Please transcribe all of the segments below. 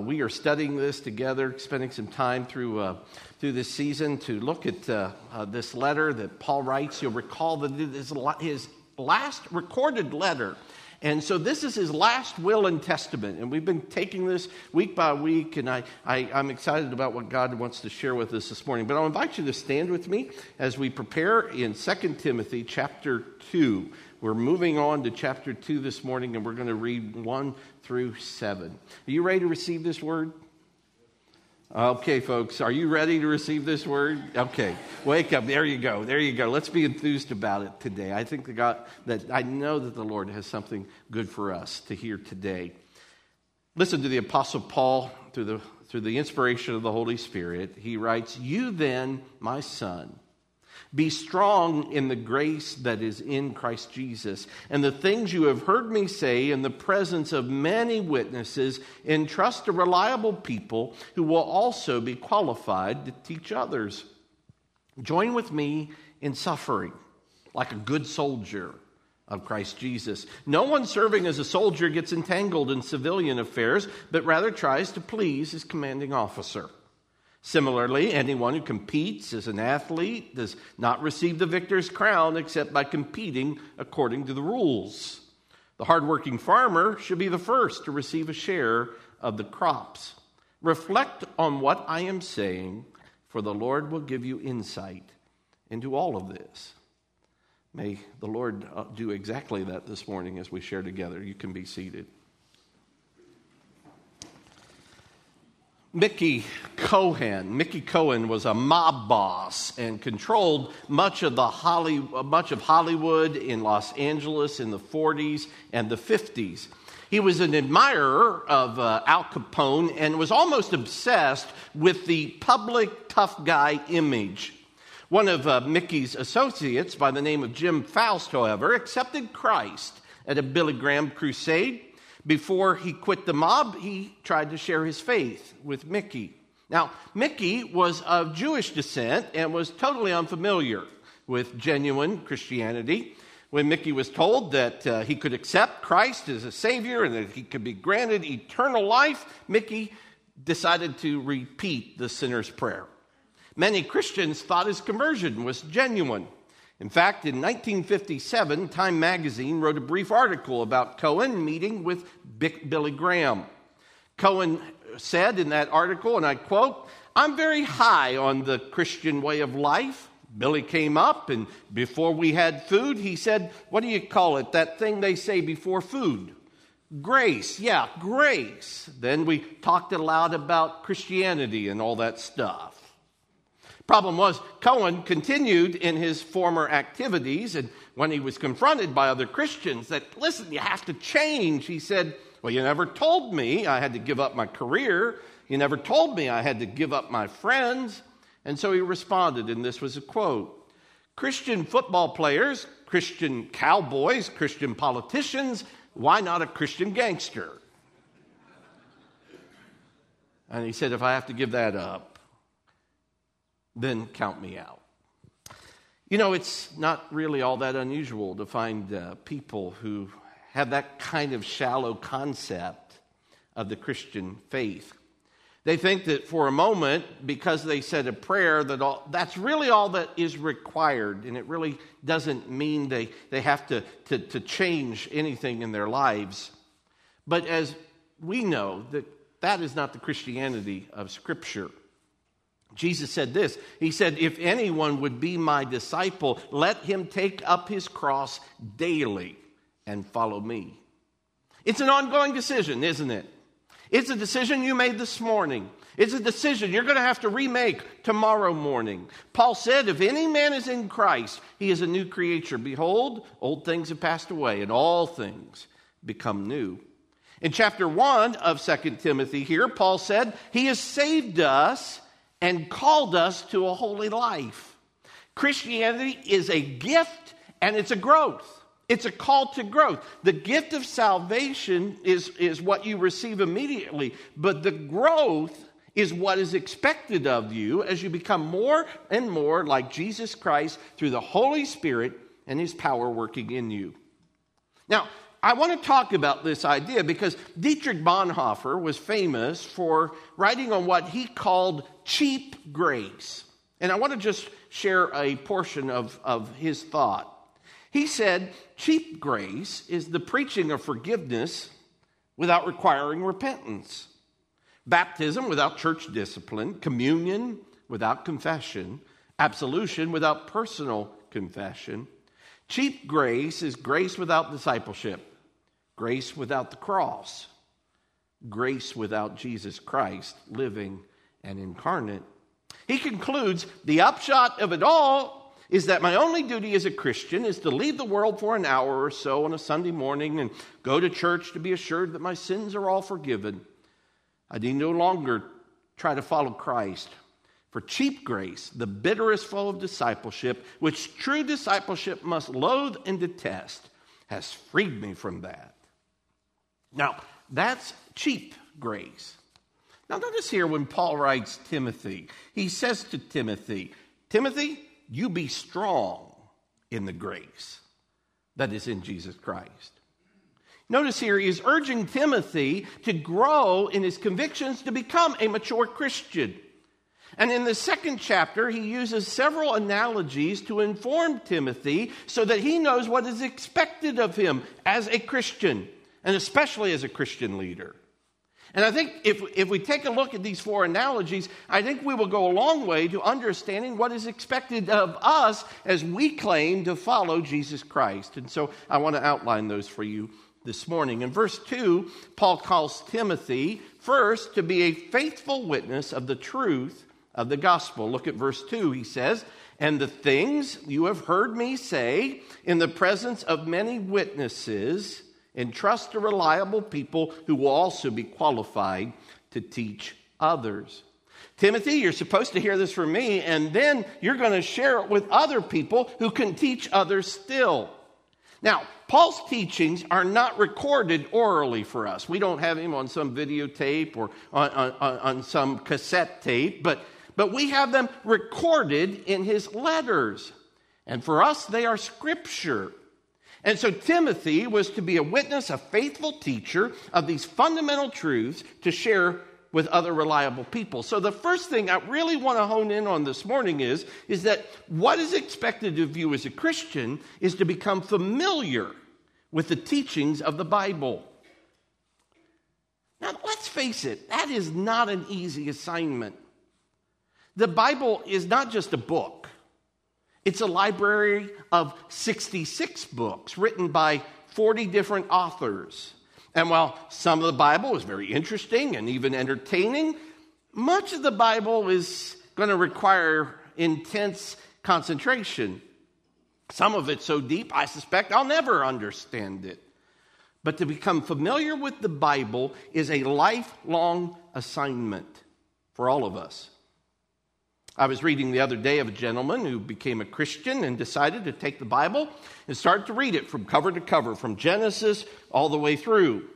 We are studying this together, spending some time through this season to look at this letter that Paul writes. You'll recall that it is his last recorded letter. And so this is his last will and testament. And we've been taking this week by week, and I'm excited about what God wants to share with us this morning. But I'll invite you to stand with me as we prepare in 2 Timothy chapter 2. We're moving on to chapter 2 this morning, and we're going to read 1 through 7. Are you ready to receive this word? Okay, folks, are you ready to receive this word? Okay, wake up. There you go. There you go. Let's be enthused about it today. I think I know that the Lord has something good for us to hear today. Listen to the Apostle Paul through the inspiration of the Holy Spirit. He writes, "You then, my son, be strong in the grace that is in Christ Jesus, and the things you have heard me say in the presence of many witnesses, entrust to reliable people who will also be qualified to teach others. Join with me in suffering like a good soldier of Christ Jesus. No one serving as a soldier gets entangled in civilian affairs, but rather tries to please his commanding officer. Similarly, anyone who competes as an athlete does not receive the victor's crown except by competing according to the rules. The hardworking farmer should be the first to receive a share of the crops. Reflect on what I am saying, for the Lord will give you insight into all of this." May the Lord do exactly that this morning as we share together. You can be seated. Mickey Cohen was a mob boss and controlled much of Hollywood in Los Angeles in the 40s and the 50s. He was an admirer of Al Capone and was almost obsessed with the public tough guy image. One of Mickey's associates by the name of Jim Faust, however, accepted Christ at a Billy Graham crusade. Before he quit the mob, he tried to share his faith with Mickey. Now, Mickey was of Jewish descent and was totally unfamiliar with genuine Christianity. When Mickey was told that he could accept Christ as a Savior and that he could be granted eternal life, Mickey decided to repeat the sinner's prayer. Many Christians thought his conversion was genuine. In fact, in 1957, Time magazine wrote a brief article about Cohen meeting with Billy Graham. Cohen said in that article, and I quote, "I'm very high on the Christian way of life. Billy came up, and before we had food, he said, 'What do you call it, that thing they say before food?' Grace, yeah, grace. Then we talked aloud about Christianity and all that stuff." Problem was, Cohen continued in his former activities, and when he was confronted by other Christians that, "Listen, you have to change," he said, "Well, you never told me I had to give up my career. You never told me I had to give up my friends." And so he responded, and this was a quote, "Christian football players, Christian cowboys, Christian politicians, why not a Christian gangster?" And he said, "If I have to give that up, then count me out." You know, it's not really all that unusual to find people who have that kind of shallow concept of the Christian faith. They think that for a moment, because they said a prayer, that's really all that is required, and it really doesn't mean they have to change anything in their lives. But as we know, that is not the Christianity of Scripture. Jesus said this. He said, "If anyone would be my disciple, let him take up his cross daily and follow me." It's an ongoing decision, isn't it? It's a decision you made this morning. It's a decision you're going to have to remake tomorrow morning. Paul said, "If any man is in Christ, he is a new creature. Behold, old things have passed away, and all things become new." In chapter 1 of 2 Timothy here, Paul said, "He has saved us and called us to a holy life." Christianity is a gift and it's a growth. It's a call to growth. The gift of salvation is what you receive immediately, but the growth is what is expected of you as you become more and more like Jesus Christ through the Holy Spirit and his power working in you. Now, I want to talk about this idea because Dietrich Bonhoeffer was famous for writing on what he called cheap grace. And I want to just share a portion of his thought. He said, cheap grace is the preaching of forgiveness without requiring repentance, baptism without church discipline, communion without confession, absolution without personal confession. Cheap grace is grace without discipleship, grace without the cross, grace without Jesus Christ living and incarnate. He concludes, the upshot of it all is that my only duty as a Christian is to leave the world for an hour or so on a Sunday morning and go to church to be assured that my sins are all forgiven. I need no longer try to follow Christ. For cheap grace, the bitterest foe of discipleship, which true discipleship must loathe and detest, has freed me from that. Now, that's cheap grace. Now, notice here when Paul writes Timothy, he says to Timothy, Timothy, you be strong in the grace that is in Jesus Christ. Notice here, he is urging Timothy to grow in his convictions to become a mature Christian. And in the second chapter, he uses several analogies to inform Timothy so that he knows what is expected of him as a Christian, and especially as a Christian leader. And I think if we take a look at these four analogies, I think we will go a long way to understanding what is expected of us as we claim to follow Jesus Christ. And so I want to outline those for you this morning. In verse 2, Paul calls Timothy first to be a faithful witness of the truth of the gospel. Look at verse 2. He says, and the things you have heard me say in the presence of many witnesses, entrust to reliable people who will also be qualified to teach others. Timothy, you're supposed to hear this from me, and then you're going to share it with other people who can teach others still. Now, Paul's teachings are not recorded orally for us. We don't have him on some videotape or on some cassette tape, but we have them recorded in his letters. And for us, they are scripture. And so Timothy was to be a witness, a faithful teacher of these fundamental truths to share with other reliable people. So the first thing I really want to hone in on this morning is that what is expected of you as a Christian is to become familiar with the teachings of the Bible. Now, let's face it, that is not an easy assignment. The Bible is not just a book. It's a library of 66 books written by 40 different authors. And while some of the Bible is very interesting and even entertaining, much of the Bible is going to require intense concentration. Some of it's so deep, I suspect I'll never understand it. But to become familiar with the Bible is a lifelong assignment for all of us. I was reading the other day of a gentleman who became a Christian and decided to take the Bible and start to read it from cover to cover, from Genesis all the way through.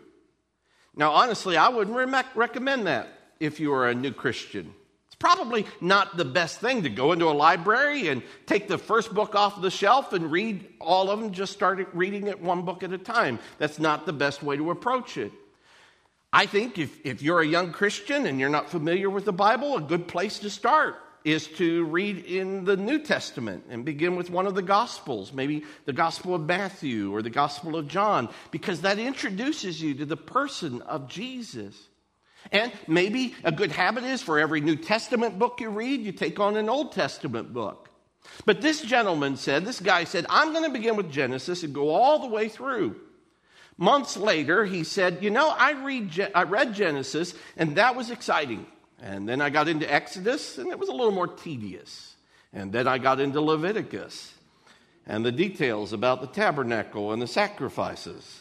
Now, honestly, I wouldn't recommend that if you are a new Christian. It's probably not the best thing to go into a library and take the first book off the shelf and read all of them, just start reading it one book at a time. That's not the best way to approach it. I think if you're a young Christian and you're not familiar with the Bible, a good place to start is to read in the New Testament and begin with one of the Gospels, maybe the Gospel of Matthew or the Gospel of John, because that introduces you to the person of Jesus. And maybe a good habit is for every New Testament book you read, you take on an Old Testament book. But this guy said, I'm going to begin with Genesis and go all the way through. Months later, he said, you know, I read Genesis, and that was exciting. And then I got into Exodus, and it was a little more tedious. And then I got into Leviticus, and the details about the tabernacle and the sacrifices.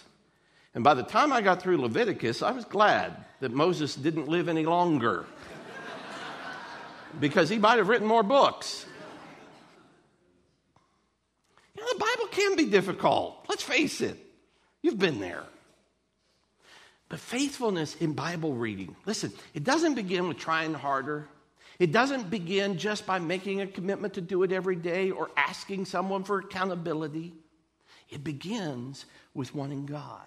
And by the time I got through Leviticus, I was glad that Moses didn't live any longer, because he might have written more books. You know, the Bible can be difficult. Let's face it. You've been there. But faithfulness in Bible reading, listen, it doesn't begin with trying harder. It doesn't begin just by making a commitment to do it every day or asking someone for accountability. It begins with wanting God.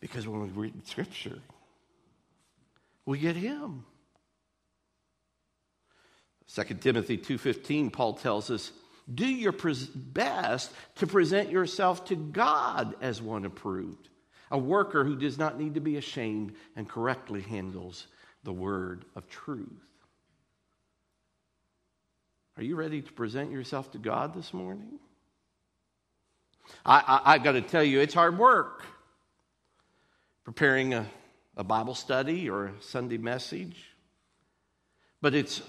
Because when we read Scripture, we get him. 2 Timothy 2:15, Paul tells us, do your best to present yourself to God as one approved, a worker who does not need to be ashamed and correctly handles the word of truth. Are you ready to present yourself to God this morning? I've got to tell you, it's hard work. Preparing a Bible study or a Sunday message. But it's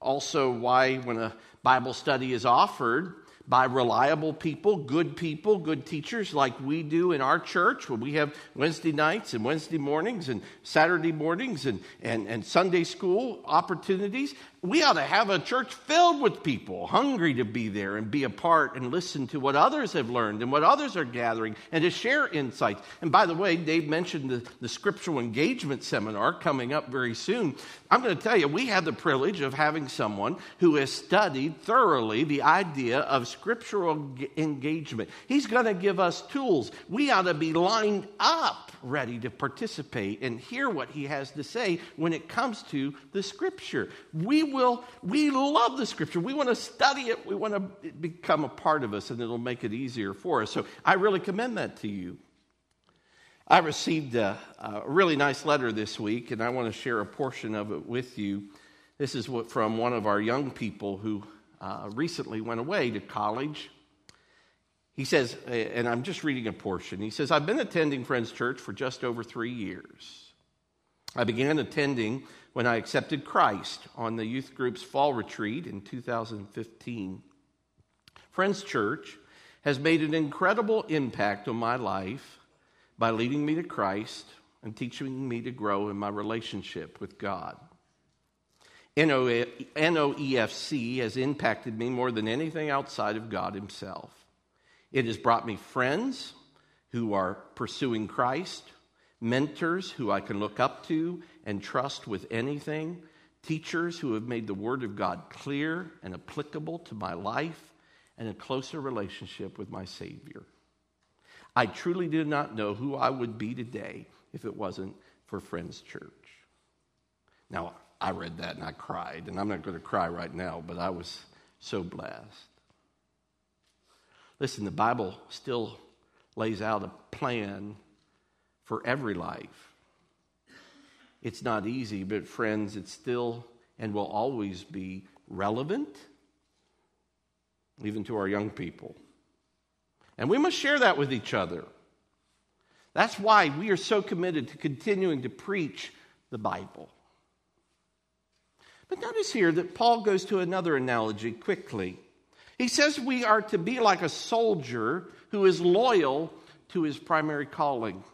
also why when a Bible study is offered by reliable people, good teachers like we do in our church, where we have Wednesday nights and Wednesday mornings and Saturday mornings and Sunday school opportunities, we ought to have a church filled with people hungry to be there and be a part and listen to what others have learned and what others are gathering and to share insights. And by the way, Dave mentioned the Scriptural Engagement Seminar coming up very soon. I'm going to tell you, we have the privilege of having someone who has studied thoroughly the idea of Scriptural engagement. He's going to give us tools. We ought to be lined up, ready to participate and hear what he has to say when it comes to the Scripture. We love the Scripture. We want to study it. We want to become a part of us, and it'll make it easier for us. So I really commend that to you. I received a really nice letter this week, and I want to share a portion of it with you. This is from one of our young people who recently went away to college. He says, and I'm just reading a portion. He says, I've been attending Friends Church for just over 3 years. I began attending when I accepted Christ on the youth group's fall retreat in 2015. Friends Church has made an incredible impact on my life by leading me to Christ and teaching me to grow in my relationship with God. NOEFC has impacted me more than anything outside of God himself. It has brought me friends who are pursuing Christ, mentors who I can look up to and trust with anything, teachers who have made the Word of God clear and applicable to my life, and a closer relationship with my Savior. I truly do not know who I would be today if it wasn't for Friends Church. Now, I read that and I cried, and I'm not going to cry right now, but I was so blessed. Listen, the Bible still lays out a plan for every life. It's not easy, but friends, it's still and will always be relevant, even to our young people. And we must share that with each other. That's why we are so committed to continuing to preach the Bible. But notice here that Paul goes to another analogy quickly. He says we are to be like a soldier who is loyal to his primary calling.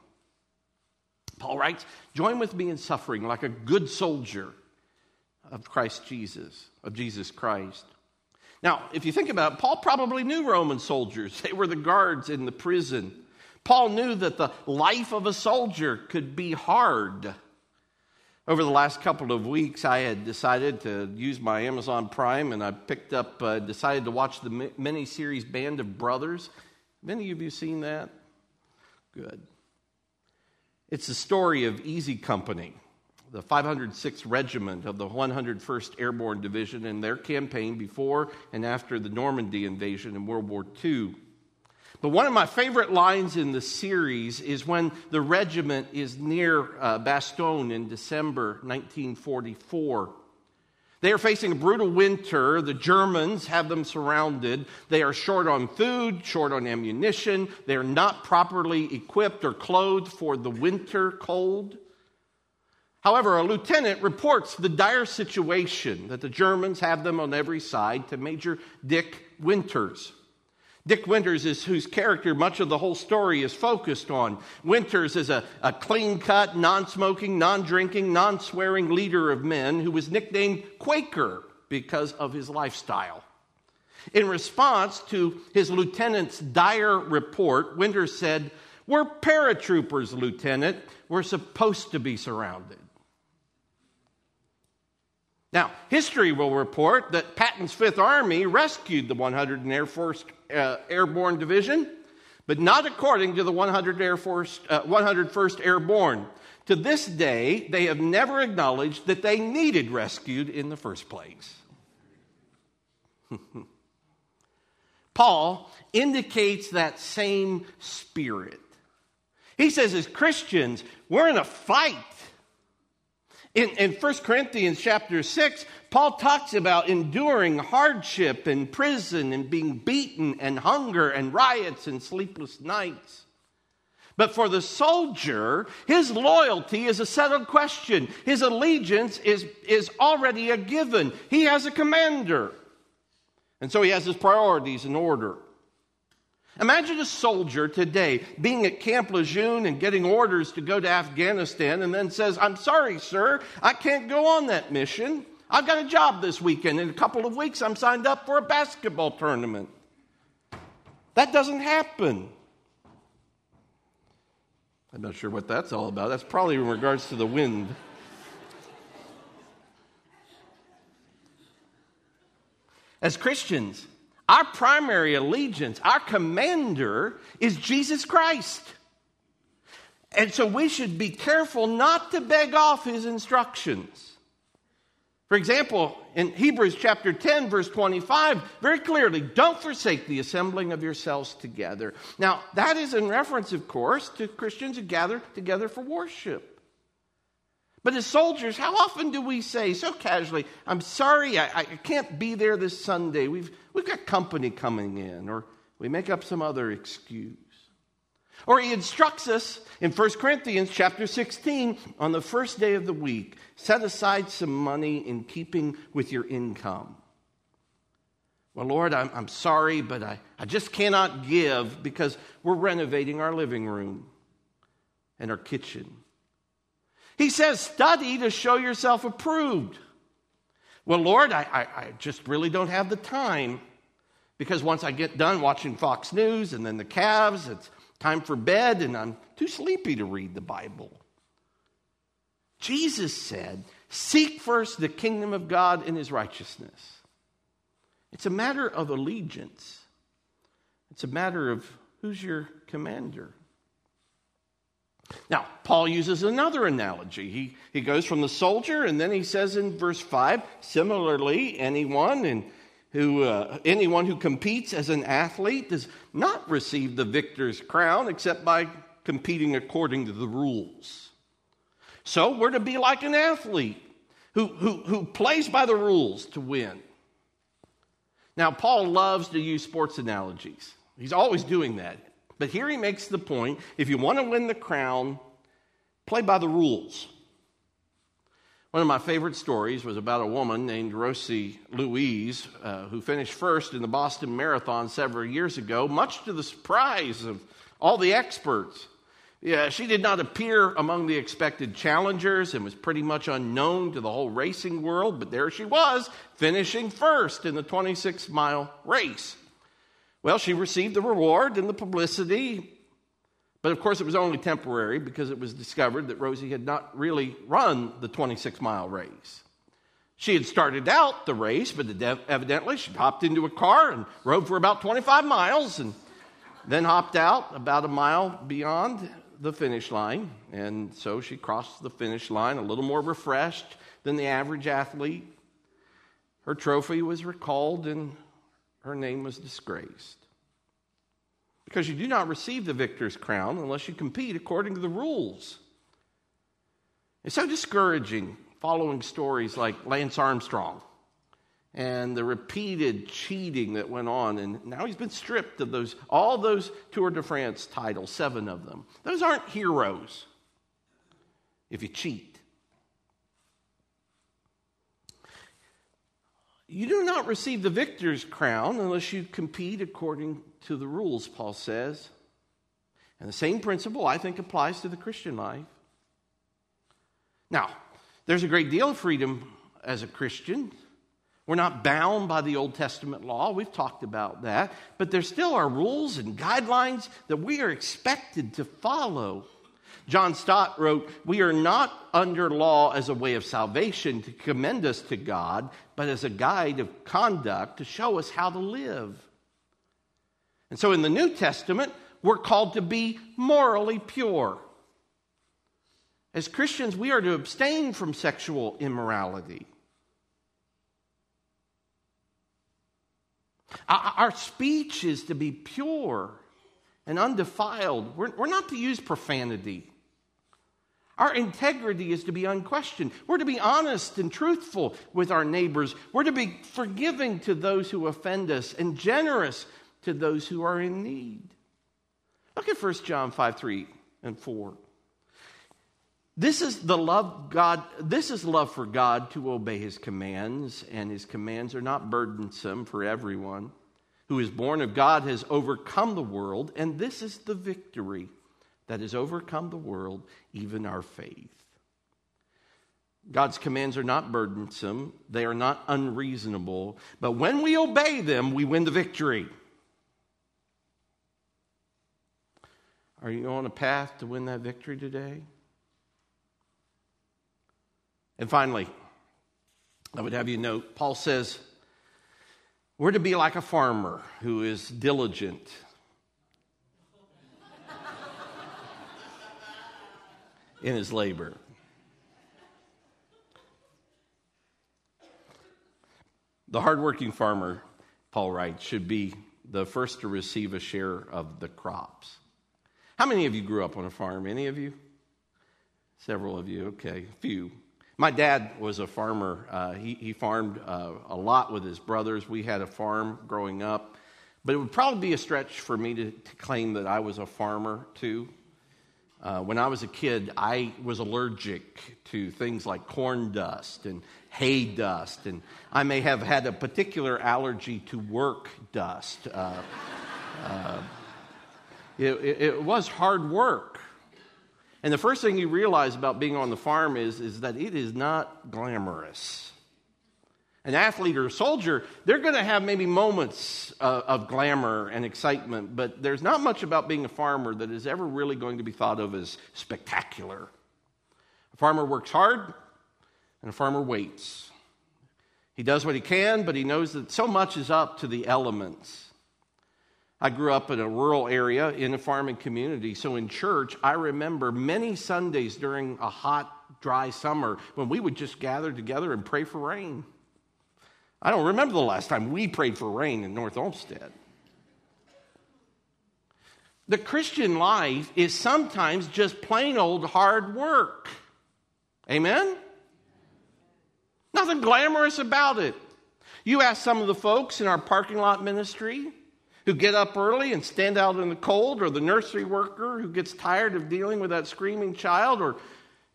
Paul writes, join with me in suffering like a good soldier of Jesus Christ. Now, if you think about it, Paul probably knew Roman soldiers. They were the guards in the prison. Paul knew that the life of a soldier could be hard. Over the last couple of weeks, I had decided to use my Amazon Prime, and I picked up, decided to watch the miniseries Band of Brothers. Many of you seen that? Good. It's the story of Easy Company, the 506th Regiment of the 101st Airborne Division, and their campaign before and after the Normandy invasion in World War II. But one of my favorite lines in the series is when the regiment is near Bastogne in December 1944. They are facing a brutal winter. The Germans have them surrounded. They are short on food, short on ammunition. They are not properly equipped or clothed for the winter cold. However, a lieutenant reports the dire situation that the Germans have them on every side to Major Dick Winters. Dick Winters is whose character much of the whole story is focused on. Winters is a clean-cut, non-smoking, non-drinking, non-swearing leader of men who was nicknamed Quaker because of his lifestyle. In response to his lieutenant's dire report, Winters said, "We're paratroopers, Lieutenant. We're supposed to be surrounded." Now, history will report that Patton's Fifth Army rescued the 101st Airborne Division, but not according to the 101st Airborne. To this day, they have never acknowledged that they needed rescued in the first place. Paul indicates that same spirit. He says, as Christians, we're in a fight. In 1 Corinthians chapter 6, Paul talks about enduring hardship and prison and being beaten and hunger and riots and sleepless nights. But for the soldier, his loyalty is a settled question. His allegiance is already a given. He has a commander. And so he has his priorities in order. Imagine a soldier today being at Camp Lejeune and getting orders to go to Afghanistan and then says, I'm sorry, sir, I can't go on that mission. I've got a job this weekend. In a couple of weeks, I'm signed up for a basketball tournament. That doesn't happen. I'm not sure what that's all about. That's probably in regards to the wind. As Christians, our primary allegiance, our commander, is Jesus Christ. And so we should be careful not to beg off his instructions. For example, in Hebrews chapter 10, verse 25, very clearly, don't forsake the assembling of yourselves together. Now, that is in reference, of course, to Christians who gather together for worship. But as soldiers, how often do we say so casually, I'm sorry, I can't be there this Sunday. We've got company coming in. Or we make up some other excuse. Or he instructs us in 1 Corinthians chapter 16, on the first day of the week, set aside some money in keeping with your income. Well, Lord, I'm sorry, but I just cannot give because we're renovating our living room and our kitchen. He says, study to show yourself approved. Well, Lord, I just really don't have the time because once I get done watching Fox News and then the Cavs, it's time for bed and I'm too sleepy to read the Bible. Jesus said, seek first the kingdom of God and his righteousness. It's a matter of allegiance. It's a matter of who's your commander. Now, Paul uses another analogy. He goes from the soldier, and then he says in verse 5, similarly, anyone who competes as an athlete does not receive the victor's crown except by competing according to the rules. So we're to be like an athlete who plays by the rules to win. Now, Paul loves to use sports analogies. He's always doing that. But here he makes the point, if you want to win the crown, play by the rules. One of my favorite stories was about a woman named Rosie Louise who finished first in the Boston Marathon several years ago, much to the surprise of all the experts. Yeah, she did not appear among the expected challengers and was pretty much unknown to the whole racing world, but there she was, finishing first in the 26-mile race. Well, she received the reward and the publicity, but of course it was only temporary because it was discovered that Rosie had not really run the 26-mile race. She had started out the race, but evidently she hopped into a car and rode for about 25 miles and then hopped out about a mile beyond the finish line. And so she crossed the finish line a little more refreshed than the average athlete. Her trophy was recalled and her name was disgraced. Because you do not receive the victor's crown unless you compete according to the rules. It's so discouraging following stories like Lance Armstrong and the repeated cheating that went on. And now he's been stripped of all those Tour de France titles, 7 of them. Those aren't heroes if you cheat. You do not receive the victor's crown unless you compete according to the rules, Paul says. And the same principle, I think, applies to the Christian life. Now, there's a great deal of freedom as a Christian. We're not bound by the Old Testament law. We've talked about that. But there still are rules and guidelines that we are expected to follow. John Stott wrote, we are not under law as a way of salvation to commend us to God, but as a guide of conduct to show us how to live. And so in the New Testament, We're called to be morally pure. As Christians, we are to abstain from sexual immorality. Our speech is to be pure and undefiled. We're not to use profanity. Our integrity is to be unquestioned. We're to be honest and truthful with our neighbors. We're to be forgiving to those who offend us and generous to those who are in need. Look at 1 John 5, 3 and 4. This is love for God, to obey his commands, and his commands are not burdensome, for everyone who is born of God has overcome the world, and this is the victory that has overcome the world, even our faith. God's commands are not burdensome, they are not unreasonable, but when we obey them, we win the victory. Are you on a path to win that victory today? And finally, I would have you note, Paul says, we're to be like a farmer who is diligent. in his labor. The hardworking farmer, Paul writes, should be the first to receive a share of the crops. How many of you grew up on a farm? Any of you? Several of you. Okay, a few. My dad was a farmer. He farmed a lot with his brothers. We had a farm growing up. But it would probably be a stretch for me to claim that I was a farmer, too. When I was a kid, I was allergic to things like corn dust and hay dust. And I may have had a particular allergy to work dust. It was hard work. And the first thing you realize about being on the farm is that it is not glamorous. An athlete or a soldier, they're going to have maybe moments of glamour and excitement, but there's not much about being a farmer that is ever really going to be thought of as spectacular. A farmer works hard, and a farmer waits. He does what he can, but he knows that so much is up to the elements. I grew up in a rural area in a farming community, so in church, I remember many Sundays during a hot, dry summer when we would just gather together and pray for rain. I don't remember the last time we prayed for rain in North Olmsted. The Christian life is sometimes just plain old hard work. Amen? Nothing glamorous about it. You ask some of the folks in our parking lot ministry who get up early and stand out in the cold, or the nursery worker who gets tired of dealing with that screaming child, or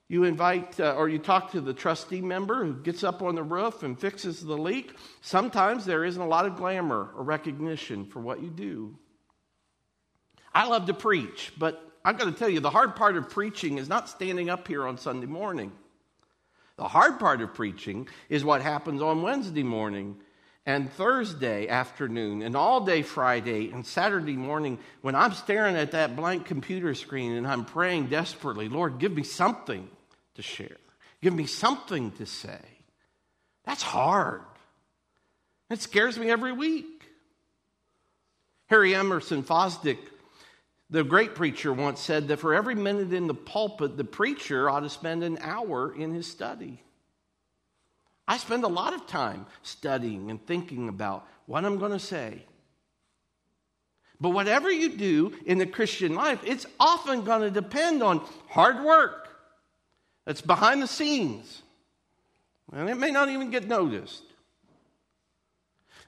you invite or you talk to the trustee member who gets up on the roof and fixes the leak. Sometimes there isn't a lot of glamour or recognition for what you do. I love to preach, but I've got to tell you, the hard part of preaching is not standing up here on Sunday morning. The hard part of preaching is what happens on Wednesday morning, and Thursday afternoon, and all day Friday, and Saturday morning, when I'm staring at that blank computer screen and I'm praying desperately, Lord, give me something to share. Give me something to say. That's hard. It scares me every week. Harry Emerson Fosdick, the great preacher, once said that for every minute in the pulpit, the preacher ought to spend an hour in his study. I spend a lot of time studying and thinking about what I'm going to say. But whatever you do in the Christian life, it's often going to depend on hard work that's behind the scenes. And it may not even get noticed.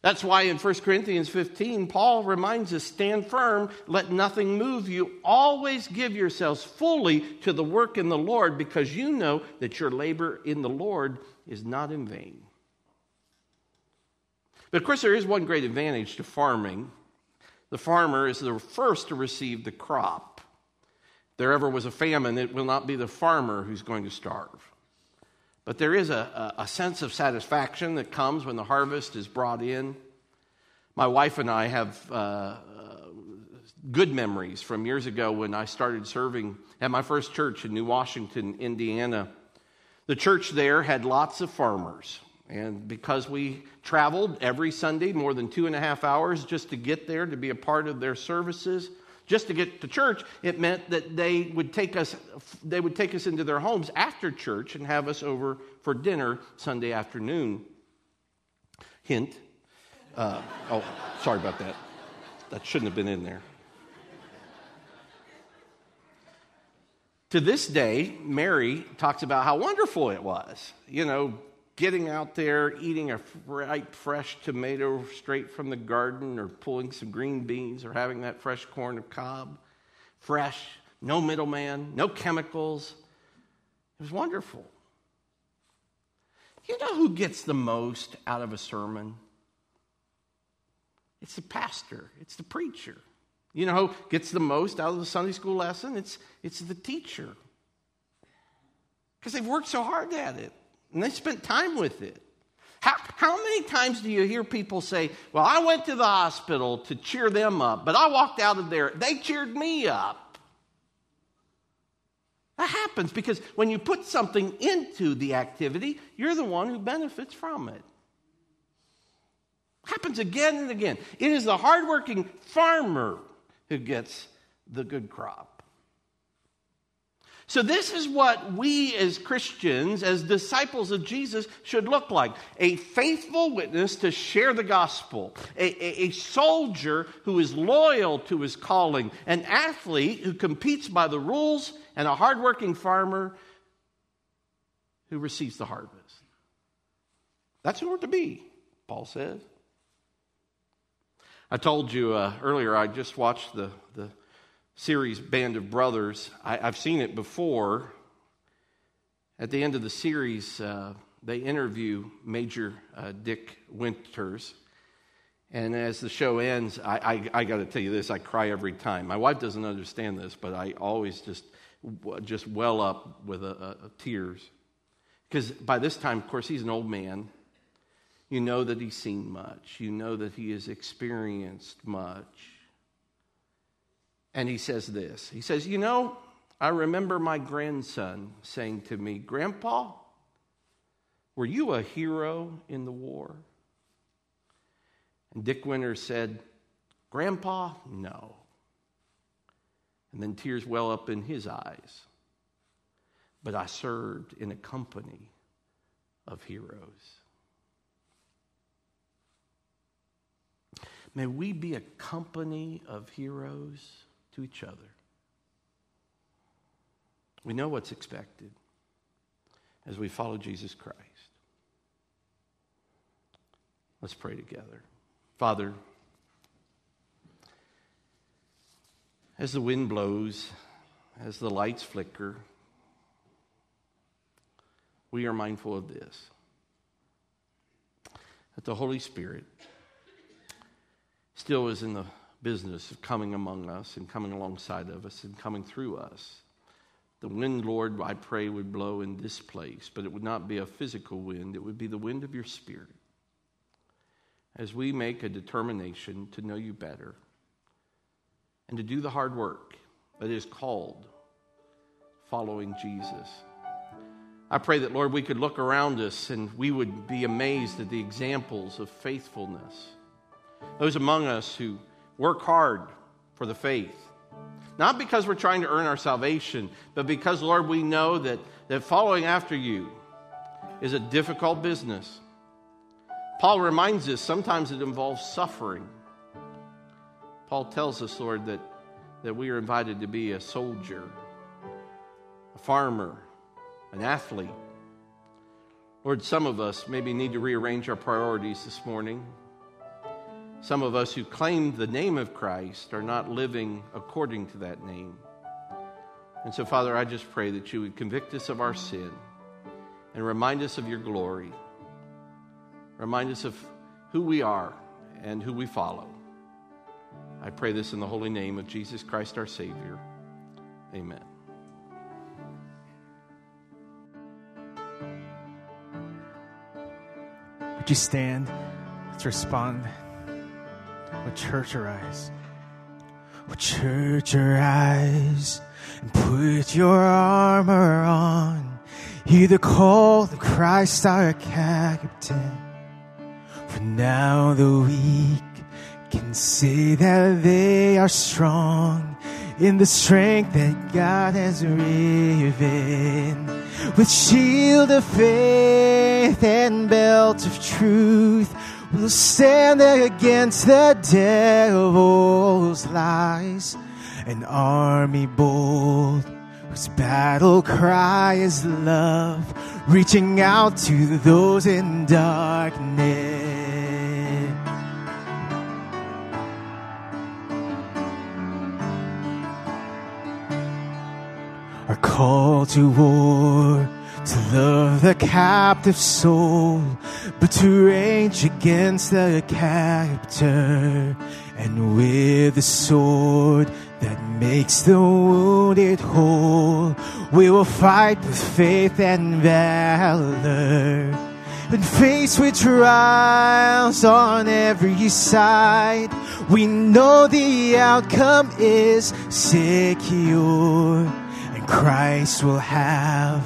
That's why in 1 Corinthians 15, Paul reminds us, stand firm, let nothing move you. Always give yourselves fully to the work in the Lord, because you know that your labor in the Lord is not in vain. But of course, there is one great advantage to farming. The farmer is the first to receive the crop. If there ever was a famine, it will not be the farmer who's going to starve. But there is a sense of satisfaction that comes when the harvest is brought in. My wife and I have good memories from years ago when I started serving at my first church in New Washington, Indiana. The church there had lots of farmers, and because we traveled every Sunday more than 2.5 hours just to get there to be a part of their services, just to get to church, it meant that they would take us into their homes after church and have us over for dinner Sunday afternoon. Hint. Oh, sorry about that. That shouldn't have been in there. To this day, Mary talks about how wonderful it was, you know, getting out there, eating a ripe, fresh tomato straight from the garden, or pulling some green beans, or having that fresh corn of cob, fresh, no middleman, no chemicals. It was wonderful. You know who gets the most out of a sermon? It's the pastor. It's the preacher. You know who gets the most out of the Sunday school lesson? It's the teacher. Because they've worked so hard at it. And they spent time with it. How many times do you hear people say, well, I went to the hospital to cheer them up, but I walked out of there. They cheered me up. That happens because when you put something into the activity, you're the one who benefits from it. Happens again and again. It is the hardworking farmer who gets the good crop. So this is what we as Christians, as disciples of Jesus, should look like. A faithful witness to share the gospel. A soldier who is loyal to his calling. An athlete who competes by the rules. And a hardworking farmer who receives the harvest. That's who we're to be, Paul says. I told you earlier, I just watched the series Band of Brothers. I've seen it before. At the end of the series, they interview Major Dick Winters. And as the show ends, I got to tell you this, I cry every time. My wife doesn't understand this, but I always just well up with tears. Because by this time, of course, he's an old man. You know that he's seen much. You know that he has experienced much. And he says this. He says, you know, I remember my grandson saying to me, Grandpa, were you a hero in the war? And Dick Winters said, Grandpa, no. And then tears well up in his eyes. But I served in a company of heroes. May we be a company of heroes to each other. We know what's expected as we follow Jesus Christ. Let's pray together. Father, as the wind blows, as the lights flicker, we are mindful of this, that the Holy Spirit still is in the business of coming among us and coming alongside of us and coming through us. The wind, Lord, I pray, would blow in this place, but it would not be a physical wind. It would be the wind of your Spirit. As we make a determination to know you better and to do the hard work that is called following Jesus. I pray that, Lord, we could look around us and we would be amazed at the examples of faithfulness. Those among us who work hard for the faith. Not because we're trying to earn our salvation, but because, Lord, we know that following after you is a difficult business. Paul reminds us sometimes it involves suffering. Paul tells us, Lord, that we are invited to be a soldier, a farmer, an athlete. Lord, some of us maybe need to rearrange our priorities this morning. Some of us who claim the name of Christ are not living according to that name. And so, Father, I just pray that you would convict us of our sin and remind us of your glory. Remind us of who we are and who we follow. I pray this in the holy name of Jesus Christ, our Savior. Amen. Would you stand? Let's respond. Oh, church, arise. Oh, church, arise and put your armor on. Hear the call of Christ our captain. For now the weak can say that they are strong. in the strength that God has given, with shield of faith and belt of truth, we'll stand against the devil's lies. An army bold, whose battle cry is love, reaching out to those in darkness. Our call to war, to love the captive soul, but to rage against the captor, and with the sword that makes the wounded whole, we will fight with faith and valor. When faced with trials on every side, we know the outcome is secure, and Christ will have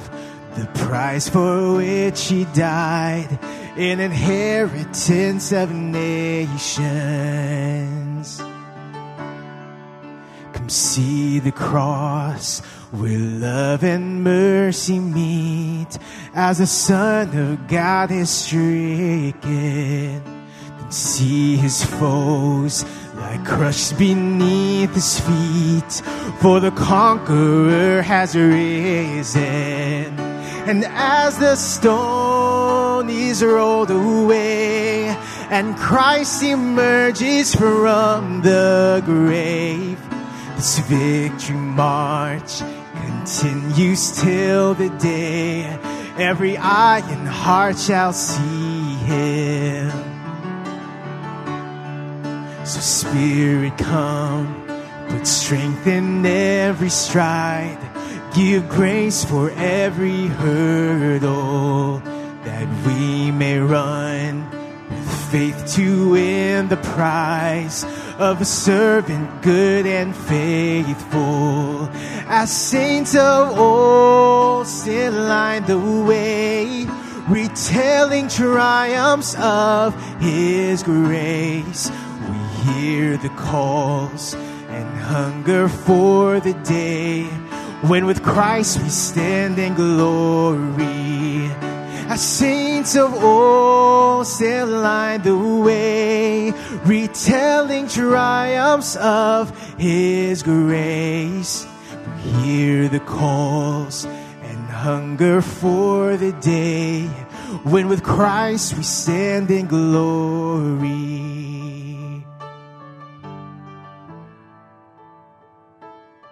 the price for which he died, an inheritance of nations. Come see the cross where love and mercy meet, as the Son of God is stricken. Then see his foes lie crushed beneath his feet, for the conqueror has risen. And as the stone is rolled away and Christ emerges from the grave, this victory march continues till the day every eye and heart shall see him. So Spirit, come, put strength in every stride, give grace for every hurdle, that we may run with faith to win the prize of a servant good and faithful. As saints of old still line the way, retelling triumphs of his grace, we hear the calls and hunger for the day when with Christ we stand in glory. As saints of old still line the way, retelling triumphs of his grace, we hear the calls and hunger for the day when with Christ we stand in glory.